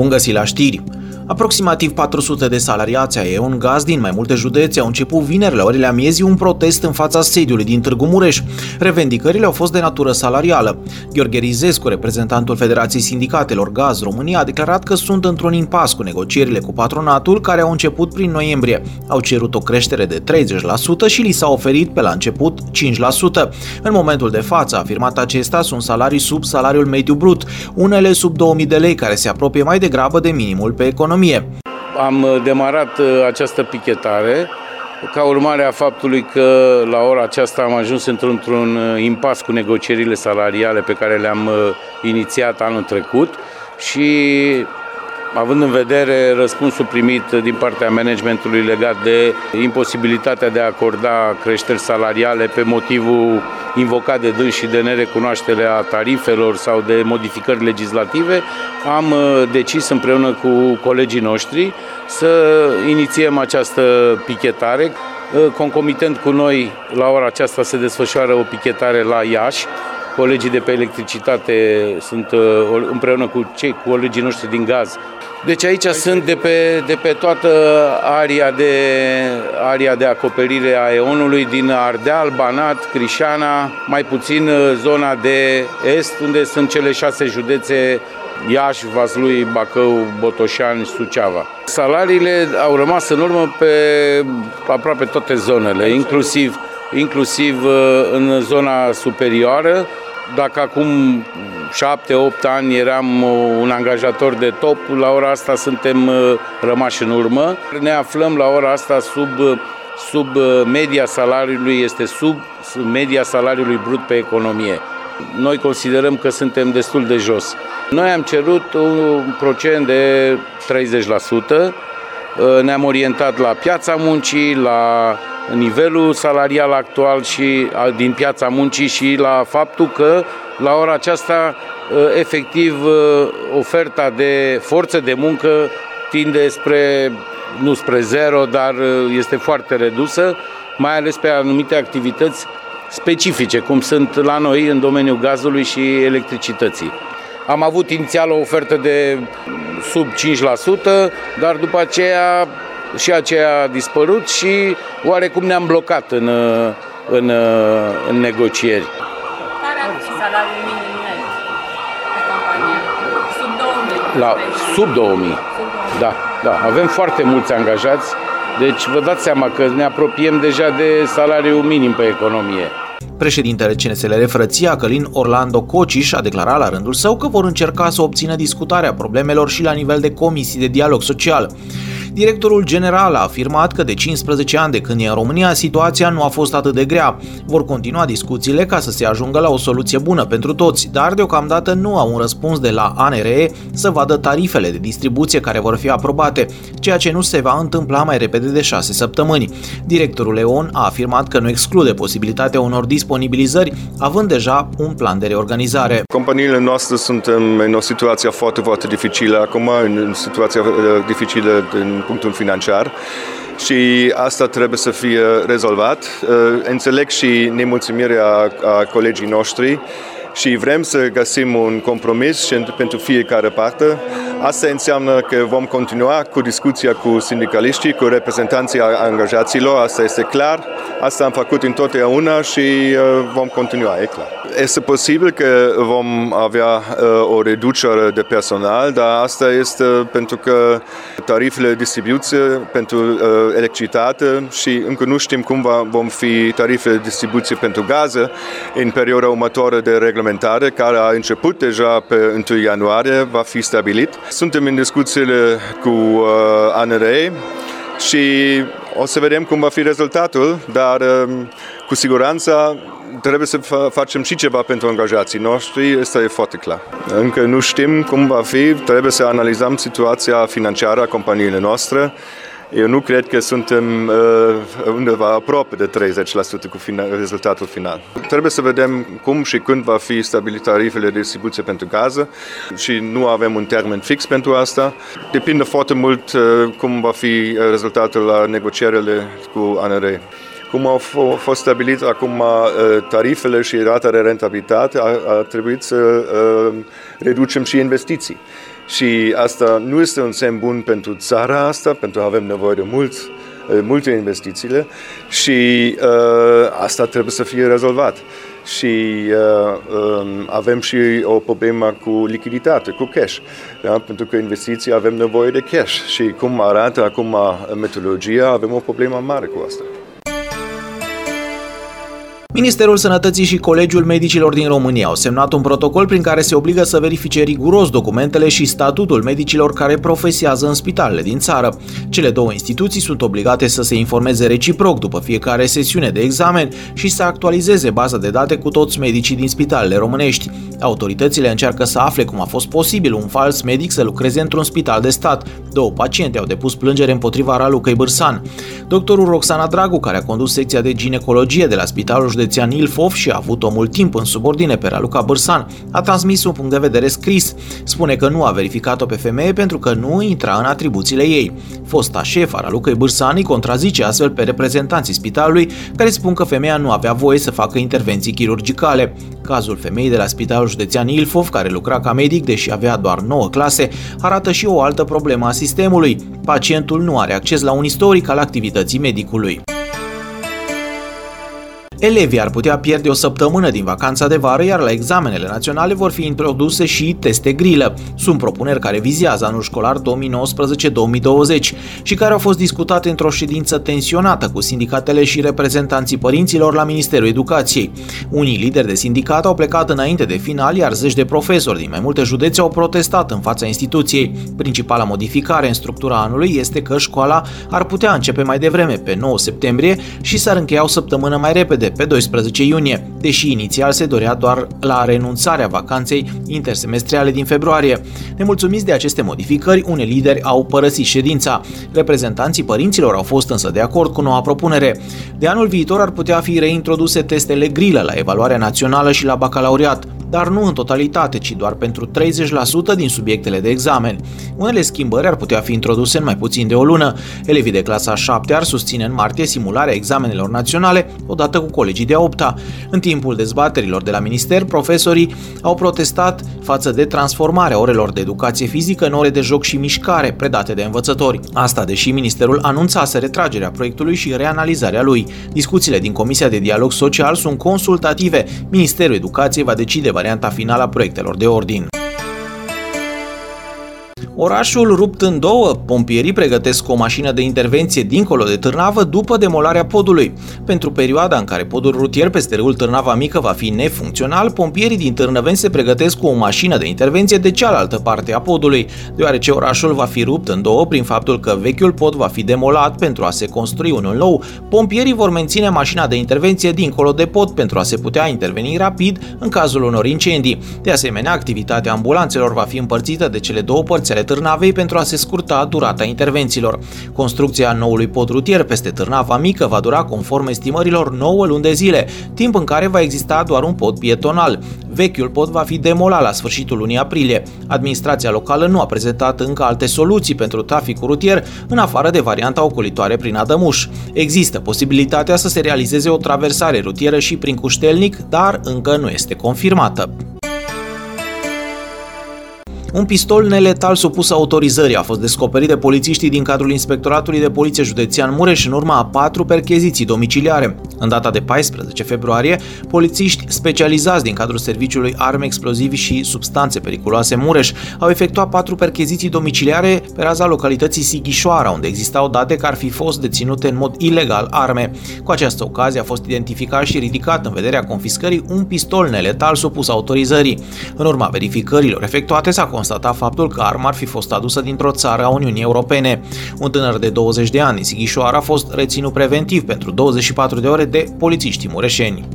Bun găsit la știri! Aproximativ 400 de salariați ai Eon Gaz din mai multe județe au început vineri la orele amiezii un protest în fața sediului din Târgu Mureș. Revendicările au fost de natură salarială. Gheorghe Rizescu, reprezentantul Federației Sindicatelor Gaz România, a declarat că sunt într-un impas cu negocierile cu patronatul, care au început prin noiembrie. Au cerut o creștere de 30% și li s-a oferit pe la început 5%. În momentul de față, a afirmat acesta, sunt salarii sub salariul mediu brut, unele sub 2000 de lei, care se apropie mai degrabă de minimul pe economie. Am demarat această pichetare ca urmare a faptului că la ora aceasta am ajuns într-un impas cu negocierile salariale pe care le-am inițiat anul trecut și având în vedere răspunsul primit din partea managementului legat de imposibilitatea de a acorda creșteri salariale pe motivul invocat de dâns și de nerecunoașterea tarifelor sau de modificări legislative, am decis împreună cu colegii noștri să inițiem această pichetare. Concomitent cu noi, la ora aceasta se desfășoară o pichetare la Iași. Colegii de pe electricitate sunt împreună cu cei colegii noștri din gaz. Deci aici sunt de pe toată area de acoperire a Eonului, din Ardeal, Banat, Crișana, mai puțin zona de est, unde sunt cele 6 județe, Iași, Vaslui, Bacău, Botoșani, Suceava. Salariile au rămas în urmă pe aproape toate zonele, inclusiv în zona superioară. Dacă acum 7-8 ani eram un angajator de top, la ora asta suntem rămași în urmă. Ne aflăm la ora asta sub media salariului, este sub media salariului brut pe economie. Noi considerăm că suntem destul de jos. Noi am cerut un procent de 30%, ne-am orientat la piața muncii, la nivelul salarial actual și din piața muncii și la faptul că la ora aceasta efectiv oferta de forță de muncă tinde spre, nu spre zero, dar este foarte redusă, mai ales pe anumite activități specifice, cum sunt la noi în domeniul gazului și electricității. Am avut inițial o ofertă de sub 5%, dar după aceea și aceea a dispărut și oarecum ne-am blocat în negocieri. Care ar fi salariul minim net pe companie? Sub 2000? Sub 2000. Da. Avem foarte mulți angajați, deci vă dați seama că ne apropiem deja de salariul minim pe economie. Președintele CNSL Frăția, Călin Orlando Cociș, a declarat la rândul său că vor încerca să obțină discutarea problemelor și la nivel de comisii de dialog social. Directorul general a afirmat că de 15 ani de când e în România, situația nu a fost atât de grea. Vor continua discuțiile ca să se ajungă la o soluție bună pentru toți, dar deocamdată nu au un răspuns de la ANRE să vadă tarifele de distribuție care vor fi aprobate, ceea ce nu se va întâmpla mai repede de 6 săptămâni. Directorul Eon a afirmat că nu exclude posibilitatea unor disponibilizări, având deja un plan de reorganizare. Companiile noastre sunt în o situație foarte, foarte dificilă acum, în situația dificilă din punctul financiar și asta trebuie să fie rezolvat. Înțeleg și nemulțumirea a colegii noștri și vrem să găsim un compromis pentru fiecare parte. Asta înseamnă că vom continua cu discuția cu sindicaliștii, cu reprezentanții angajaților, asta este clar. Asta am făcut întotdeauna și vom continua, e clar. Este posibil că vom avea o reducere de personal, dar asta este pentru că tarifele de distribuție pentru electricitate și încă nu știm cum vom fi tarifele de distribuție pentru gaze în perioada următoare de reglementare, care a început deja pe 1 ianuarie, va fi stabilit. Suntem în discuțiile cu ANRE și o să vedem cum va fi rezultatul, dar cu siguranță trebuie să facem și ceva pentru angajații noștri, asta e foarte clar. Încă nu știm cum va fi, trebuie să analizăm situația financiară a companiile noastre. Eu nu cred că suntem undeva aproape de 30% cu rezultatul final. Trebuie să vedem cum și când va fi stabilit tarifele de distribuție pentru gaze și nu avem un termen fix pentru asta. Depinde foarte mult cum va fi rezultatul la negocierile cu ANRE. Cum au fost stabilit acum tarifele și rata de rentabilitate, a trebuit să reducem și investiții. Și asta nu este un semn bun pentru țara asta, pentru că avem nevoie de multe investițiile și asta trebuie să fie rezolvat. Și avem și o problemă cu lichiditate, cu cash, da? Pentru că investiții avem nevoie de cash și cum arată acum metodologia, avem o problemă mare cu asta. Ministerul Sănătății și Colegiul Medicilor din România au semnat un protocol prin care se obligă să verifice riguros documentele și statutul medicilor care profesiază în spitalele din țară. Cele două instituții sunt obligate să se informeze reciproc după fiecare sesiune de examen și să actualizeze baza de date cu toți medicii din spitalele românești. Autoritățile încearcă să afle cum a fost posibil un fals medic să lucreze într-un spital de stat. Două paciente au depus plângere împotriva Ralucăi Bârsan. Doctorul Roxana Dragu, care a condus secția de ginecologie de la Spitalul Județean Ilfov și a avut-o mult timp în subordine pe Raluca Bârsan, a transmis un punct de vedere scris. Spune că nu a verificat-o pe femeie pentru că nu intra în atribuțiile ei. Fosta șef a Ralucăi Bârsan îi contrazice astfel pe reprezentanții spitalului, care spun că femeia nu avea voie să facă intervenții chirurgicale. Cazul femeii de la Spitalul Județean Ilfov, care lucra ca medic, deși avea doar 9 clase, arată și o altă problemă a sistemului. Pacientul nu are acces la un istoric al activității medicului. Elevii ar putea pierde o săptămână din vacanța de vară, iar la examenele naționale vor fi introduse și teste grilă. Sunt propuneri care vizează anul școlar 2019-2020 și care au fost discutate într-o ședință tensionată cu sindicatele și reprezentanții părinților la Ministerul Educației. Unii lideri de sindicat au plecat înainte de final, iar zeci de profesori din mai multe județe au protestat în fața instituției. Principala modificare în structura anului este că școala ar putea începe mai devreme, pe 9 septembrie, și s-ar încheia o săptămână mai repede, pe 12 iunie, deși inițial se dorea doar la renunțarea vacanței intersemestriale din februarie. Nemulțumiți de aceste modificări, unii lideri au părăsit ședința. Reprezentanții părinților au fost însă de acord cu noua propunere. De anul viitor ar putea fi reintroduse testele grilă la evaluarea națională și la bacalaureat, dar nu în totalitate, ci doar pentru 30% din subiectele de examen. Unele schimbări ar putea fi introduse în mai puțin de o lună. Elevii de clasa 7 ar susține în martie simularea examenelor naționale, odată cu colegii de 8-a. În timpul dezbaterilor de la minister, profesorii au protestat față de transformarea orelor de educație fizică în ore de joc și mișcare predate de învățători. Asta deși ministerul anunțase retragerea proiectului și reanalizarea lui. Discuțiile din Comisia de Dialog Social sunt consultative. Ministerul Educației va decide varianta finală a proiectelor de ordin. Orașul rupt în două, pompierii pregătesc o mașină de intervenție dincolo de Târnavă după demolarea podului. Pentru perioada în care podul rutier peste râul Târnava Mică va fi nefuncțional, pompierii din Târnăveni se pregătesc cu o mașină de intervenție de cealaltă parte a podului, deoarece orașul va fi rupt în două prin faptul că vechiul pod va fi demolat pentru a se construi unul nou. Pompierii vor menține mașina de intervenție dincolo de pod pentru a se putea interveni rapid în cazul unor incendii. De asemenea, activitatea ambulanțelor va fi împărțită de cele două părți ale Târnavei pentru a se scurta durata intervențiilor. Construcția noului pod rutier peste Târnava Mică va dura, conform estimărilor, 9 luni de zile, timp în care va exista doar un pod pietonal. Vechiul pod va fi demolat la sfârșitul lunii aprilie. Administrația locală nu a prezentat încă alte soluții pentru traficul rutier, în afară de varianta ocolitoare prin Adămuș. Există posibilitatea să se realizeze o traversare rutieră și prin Cuștelnic, dar încă nu este confirmată. Un pistol neletal supus autorizării a fost descoperit de polițiștii din cadrul Inspectoratului de Poliție Județean Mureș în urma a 4 percheziții domiciliare. În data de 14 februarie, polițiști specializați din cadrul Serviciului Arme, Explozivi și Substanțe Periculoase Mureș au efectuat 4 percheziții domiciliare pe raza localității Sighișoara, unde existau date că ar fi fost deținute în mod ilegal arme. Cu această ocazie a fost identificat și ridicat în vederea confiscării un pistol neletal supus autorizării. În urma verificărilor efectuate s-a constata faptul că arma ar fi fost adusă dintr-o țară a Uniunii Europene. Un tânăr de 20 de ani din Sighișoara a fost reținut preventiv pentru 24 de ore de polițiștii mureșeni.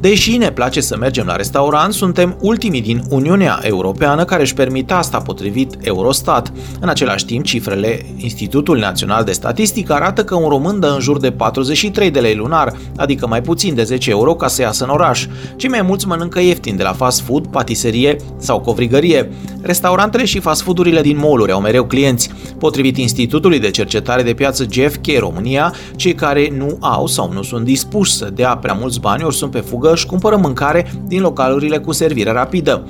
Deși ne place să mergem la restaurant, suntem ultimii din Uniunea Europeană care își permite asta, potrivit Eurostat. În același timp, cifrele Institutului Național de Statistică arată că un român dă în jur de 43 de lei lunar, adică mai puțin de 10 euro ca să iasă în oraș. Cei mai mulți mănâncă ieftin de la fast food, patiserie sau covrigărie. Restaurantele și fast food-urile din mall-uri au mereu clienți. Potrivit Institutului de Cercetare de Piață GFK România, cei care nu au sau nu sunt dispuși să dea prea mulți bani ori sunt pe fugă că își cumpără mâncare din localurile cu servire rapidă.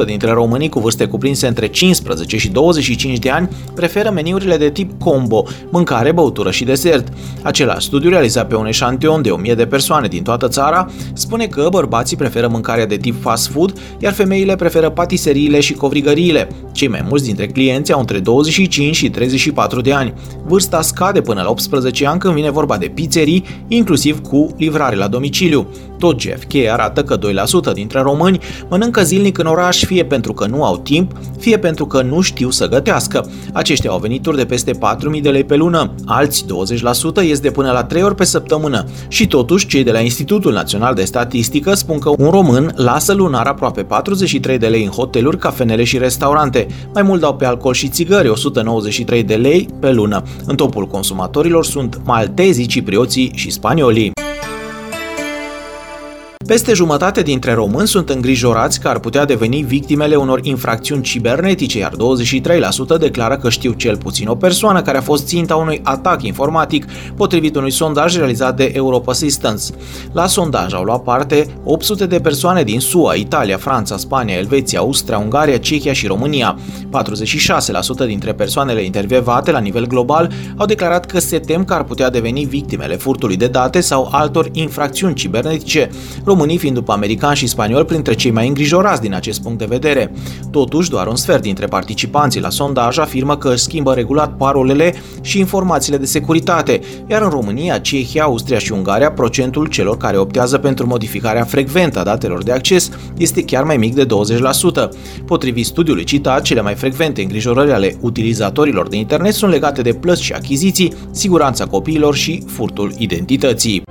20% dintre românii cu vârste cuprinse între 15 și 25 de ani preferă meniurile de tip combo, mâncare, băutură și desert. Același studiu realizat pe un eșantion de 1000 de persoane din toată țara spune că bărbații preferă mâncarea de tip fast food, iar femeile preferă patiseriile și covrigăriile. Cei mai mulți dintre clienții au între 25 și 34 de ani. Vârsta scade până la 18 ani când vine vorba de pizzerii, inclusiv cu livrare la domiciliu. Tot GFK arată că 2% dintre români mănâncă zilnic în oraș fie pentru că nu au timp, fie pentru că nu știu să gătească. Aceștia au venituri de peste 4.000 de lei pe lună, alți 20% ies de până la 3 ori pe săptămână. Și totuși, cei de la Institutul Național de Statistică spun că un român lasă lunar aproape 43 de lei în hoteluri, cafenele și restaurante. Mai mult dau pe alcool și țigări, 193 de lei pe lună. În topul consumatorilor sunt maltezii, ciprioții și spaniolii. Peste jumătate dintre români sunt îngrijorați că ar putea deveni victimele unor infracțiuni cibernetice, iar 23% declară că știu cel puțin o persoană care a fost ținta unui atac informatic, potrivit unui sondaj realizat de Europa Assistance. La sondaj au luat parte 800 de persoane din SUA, Italia, Franța, Spania, Elveția, Austria, Ungaria, Cehia și România. 46% dintre persoanele intervievate la nivel global au declarat că se tem că ar putea deveni victimele furtului de date sau altor infracțiuni cibernetice, românii fiind după americani și spanioli printre cei mai îngrijorați din acest punct de vedere. Totuși, doar un sfert dintre participanții la sondaj afirmă că își schimbă regulat parolele și informațiile de securitate, iar în România, Cehia, Austria și Ungaria, procentul celor care optează pentru modificarea frecventă a datelor de acces este chiar mai mic de 20%. Potrivit studiului citat, cele mai frecvente îngrijorări ale utilizatorilor de internet sunt legate de plăți și achiziții, siguranța copiilor și furtul identității.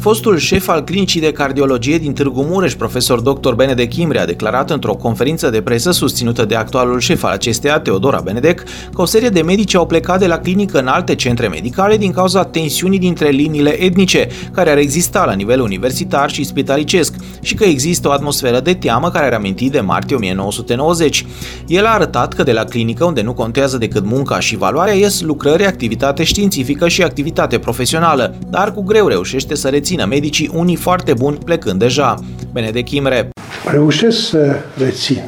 Fostul șef al Clinicii de Cardiologie din Târgu Mureș, profesor dr. Benedek Imre, a declarat într-o conferință de presă susținută de actualul șef al acesteia, Teodora Benedek, că o serie de medici au plecat de la clinică în alte centre medicale din cauza tensiunii dintre liniile etnice, care ar exista la nivel universitar și spitalicesc, și că există o atmosferă de teamă care ar aminti de martie 1990. El a arătat că de la clinică, unde nu contează decât munca și valoarea, ies lucrări, activitate științifică și activitate profesională, dar cu greu reușește să rețină medicii, unii foarte buni plecând deja. Benedek Imre. Reușesc să rețin,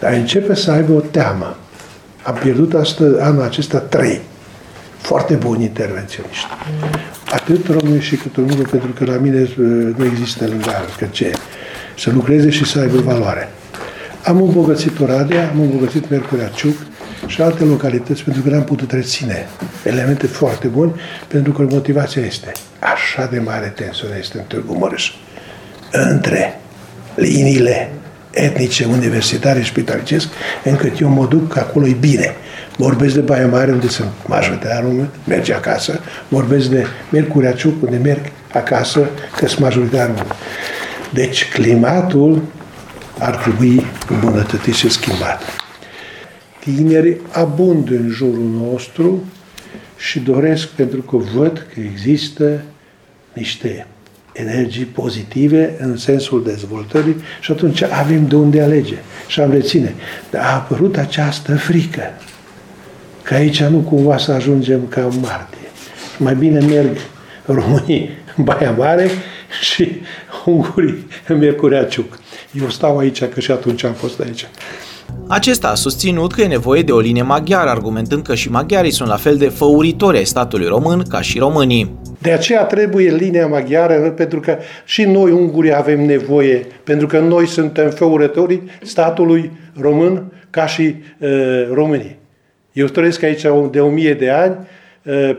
dar începe să aibă o teamă. Am pierdut anul acesta 3 foarte buni intervenționiști. Atât români și cât românul, pentru că la mine nu există lângă că ce să lucreze și să aibă valoare. Am îmbogățit Oradea, am îmbogățit Mercurea Ciuc și alte localități, pentru că n-am putut reține elemente foarte bune, pentru că motivația este așa de mare tensiune este în Târgu Mureș între liniile etnice, universitare și spitalicesc, încât eu mă duc, acolo e bine. Vorbesc de Baia Mare, unde sunt majoritatea română, merge acasă, vorbesc de Mercurea Ciuc, unde merg acasă, că sunt majoritatea română. Deci climatul ar trebui îmbunătățit și schimbat. Tinerii abund în jurul nostru și doresc, pentru că văd că există niște energii pozitive în sensul dezvoltării și atunci avem de unde alege și am reține. Dar a apărut această frică că aici nu cumva să ajungem ca în martie. Mai bine merg românii în Baia Mare și ungurii în Mercurea Ciuc. Eu stau aici, că și atunci am fost aici. Acesta a susținut că e nevoie de o linie maghiară, argumentând că și maghiarii sunt la fel de făuritori ai statului român ca și românii. De aceea trebuie linia maghiară, pentru că și noi ungurii avem nevoie, pentru că noi suntem făurătorii statului român ca și românii. Eu trăiesc aici de 1000 de ani,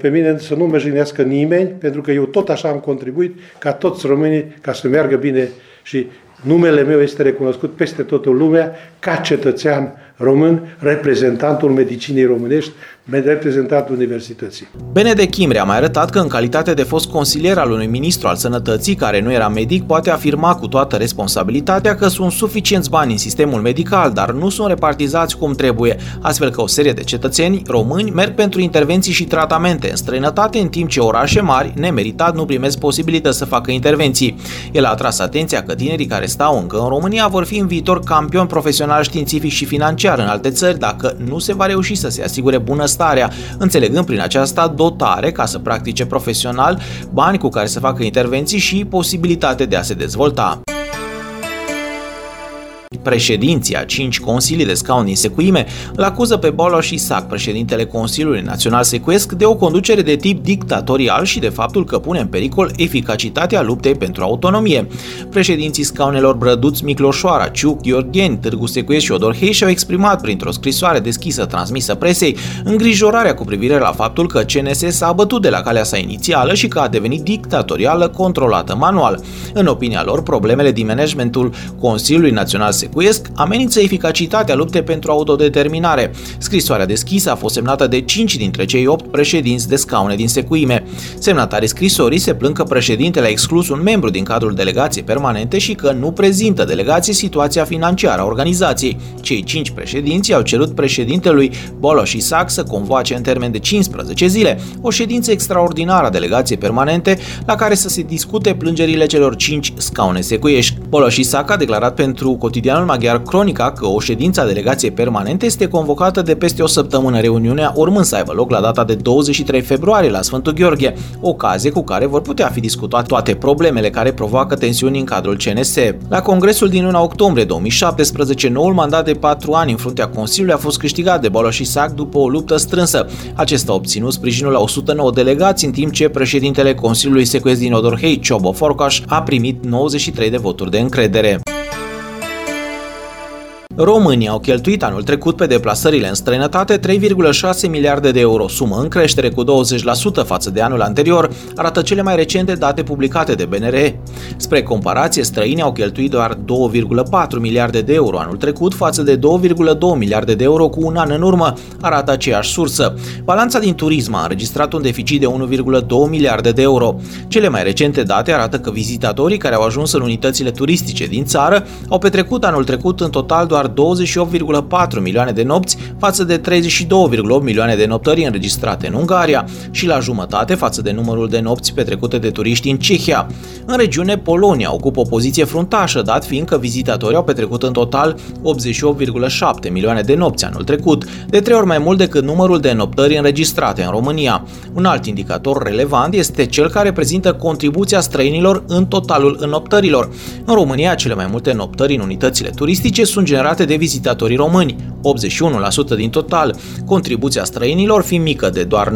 pe mine să nu mă jignească nimeni, pentru că eu tot așa am contribuit ca toți românii ca să meargă bine și numele meu este recunoscut peste toată lumea ca cetățean român, reprezentantul medicinei românești, reprezentantul universității. Benedek Imre a mai arătat că în calitate de fost consilier al unui ministru al sănătății care nu era medic, poate afirma cu toată responsabilitatea că sunt suficienți bani în sistemul medical, dar nu sunt repartizați cum trebuie, astfel că o serie de cetățeni români merg pentru intervenții și tratamente în străinătate, în timp ce orașe mari, nemeritat, nu primesc posibilități să facă intervenții. El a atras atenția că tinerii care stau încă în România vor fi în viitor campioni profesional, științific și financiar în alte țări dacă nu se va reuși să se asigure bunăstare bunăstarea, înțelegând prin aceasta dotare ca să practice profesional, bani cu care să facă intervenții și posibilitate de a se dezvolta. Președinții a 5 consilii de scaun din secuime îl acuză pe Balogh Ság, președintele Consiliului Național Secuiesc, de o conducere de tip dictatorial și de faptul că pune în pericol eficacitatea luptei pentru autonomie. Președinții scaunelor Brăduț, Micloșoara, Ciuc, Gheorgheni, Târgu Secuiesc și Odorhei și-au exprimat printr-o scrisoare deschisă transmisă presei îngrijorarea cu privire la faptul că CNS s-a abătut de la calea sa inițială și că a devenit dictatorială, controlată manual. În opinia lor, problemele din managementul Consiliului Național Secuiesc amenință eficacitatea luptei pentru autodeterminare. Scrisoarea deschisă a fost semnată de 5 dintre cei 8 președinți de scaune din secuime. Semnatarii scrisorii se plâng că președintele a exclus un membru din cadrul delegației permanente și că nu prezintă delegației situația financiară a organizației. Cei 5 președinți au cerut președintelui Balogh Ság să convoace în termen de 15 zile o ședință extraordinară a delegației permanente la care să se discute plângerile celor 5 scaune secuiești. Balogh Ság a declarat pentru Cotidianul Maghiar Cronica că o ședință a delegației permanente este convocată de peste o săptămână, reuniunea urmând să aibă loc la data de 23 februarie la Sfântul Gheorghe, ocazie cu care vor putea fi discutate toate problemele care provoacă tensiuni în cadrul CNS. La congresul din 1 octombrie 2017, noul mandat de 4 ani în fruntea Consiliului a fost câștigat de Balogh Ság după o luptă strânsă. Acesta a obținut sprijinul la 109 delegați, în timp ce președintele Consiliului Secuiesc din Odorhei, Csoboforcash, a primit 93 de voturi de încredere. Românii au cheltuit anul trecut pe deplasările în străinătate 3,6 miliarde de euro, sumă în creștere cu 20% față de anul anterior, arată cele mai recente date publicate de BNR. Spre comparație, străinii au cheltuit doar 2,4 miliarde de euro anul trecut față de 2,2 miliarde de euro cu un an în urmă, arată aceeași sursă. Balanța din turism a înregistrat un deficit de 1,2 miliarde de euro. Cele mai recente date arată că vizitatorii care au ajuns în unitățile turistice din țară au petrecut anul trecut în total doar 28,4 milioane de nopți față de 32,8 milioane de noptări înregistrate în Ungaria și la jumătate față de numărul de nopți petrecute de turiști în Cehia. În regiune, Polonia ocupă o poziție fruntașă, dat fiind că vizitatorii au petrecut în total 88,7 milioane de nopți anul trecut, de 3 ori mai mult decât numărul de noptări înregistrate în România. Un alt indicator relevant este cel care prezintă contribuția străinilor în totalul înnoptărilor. În România, cele mai multe noptări în unitățile turistice sunt generate de vizitatorii români, 81% din total, contribuția străinilor fiind mică de doar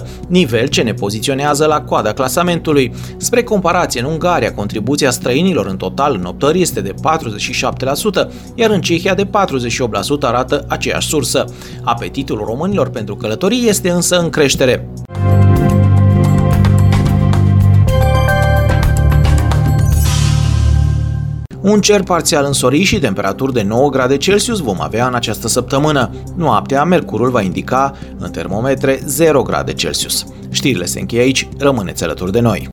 19%, nivel ce ne poziționează la coada clasamentului. Spre comparație, în Ungaria, contribuția străinilor în total în noptări este de 47%, iar în Cehia de 48%, arată aceeași sursă. Apetitul românilor pentru călătorii este însă în creștere. Un cer parțial însorit și temperaturi de 9 grade Celsius vom avea în această săptămână. Noaptea, mercurul va indica în termometre 0 grade Celsius. Știrile se încheie aici, rămâneți alături de noi!